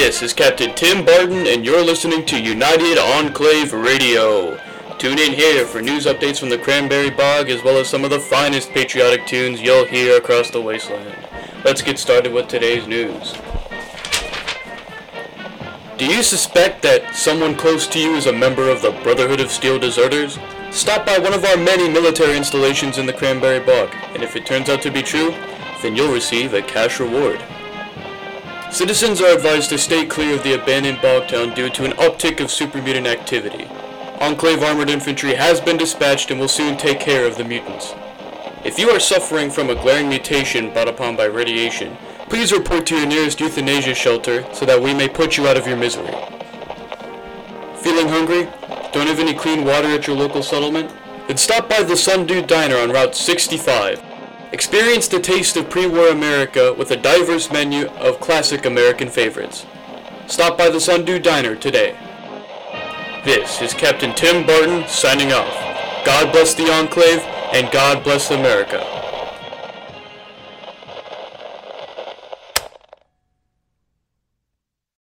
This is Captain Tim Barton, and you're listening to United Enclave Radio. Tune in here for news updates from the Cranberry Bog, as well as some of the finest patriotic tunes you'll hear across the wasteland. Let's get started with today's news. Do you suspect that someone close to you is a member of the Brotherhood of Steel Deserters? Stop by one of our many military installations in the Cranberry Bog, and if it turns out to be true, then you'll receive a cash reward. Citizens are advised to stay clear of the abandoned bog town due to an uptick of super mutant activity. Enclave Armored Infantry has been dispatched and will soon take care of the mutants. If you are suffering from a glaring mutation brought upon by radiation, please report to your nearest euthanasia shelter so that we may put you out of your misery. Feeling hungry? Don't have any clean water at your local settlement? Then stop by the Sundew Diner on Route 65. Experience the taste of pre-war America with a diverse menu of classic American favorites. Stop by the Sundew Diner today. This is Captain Tim Barton signing off. God bless the Enclave, and God bless America.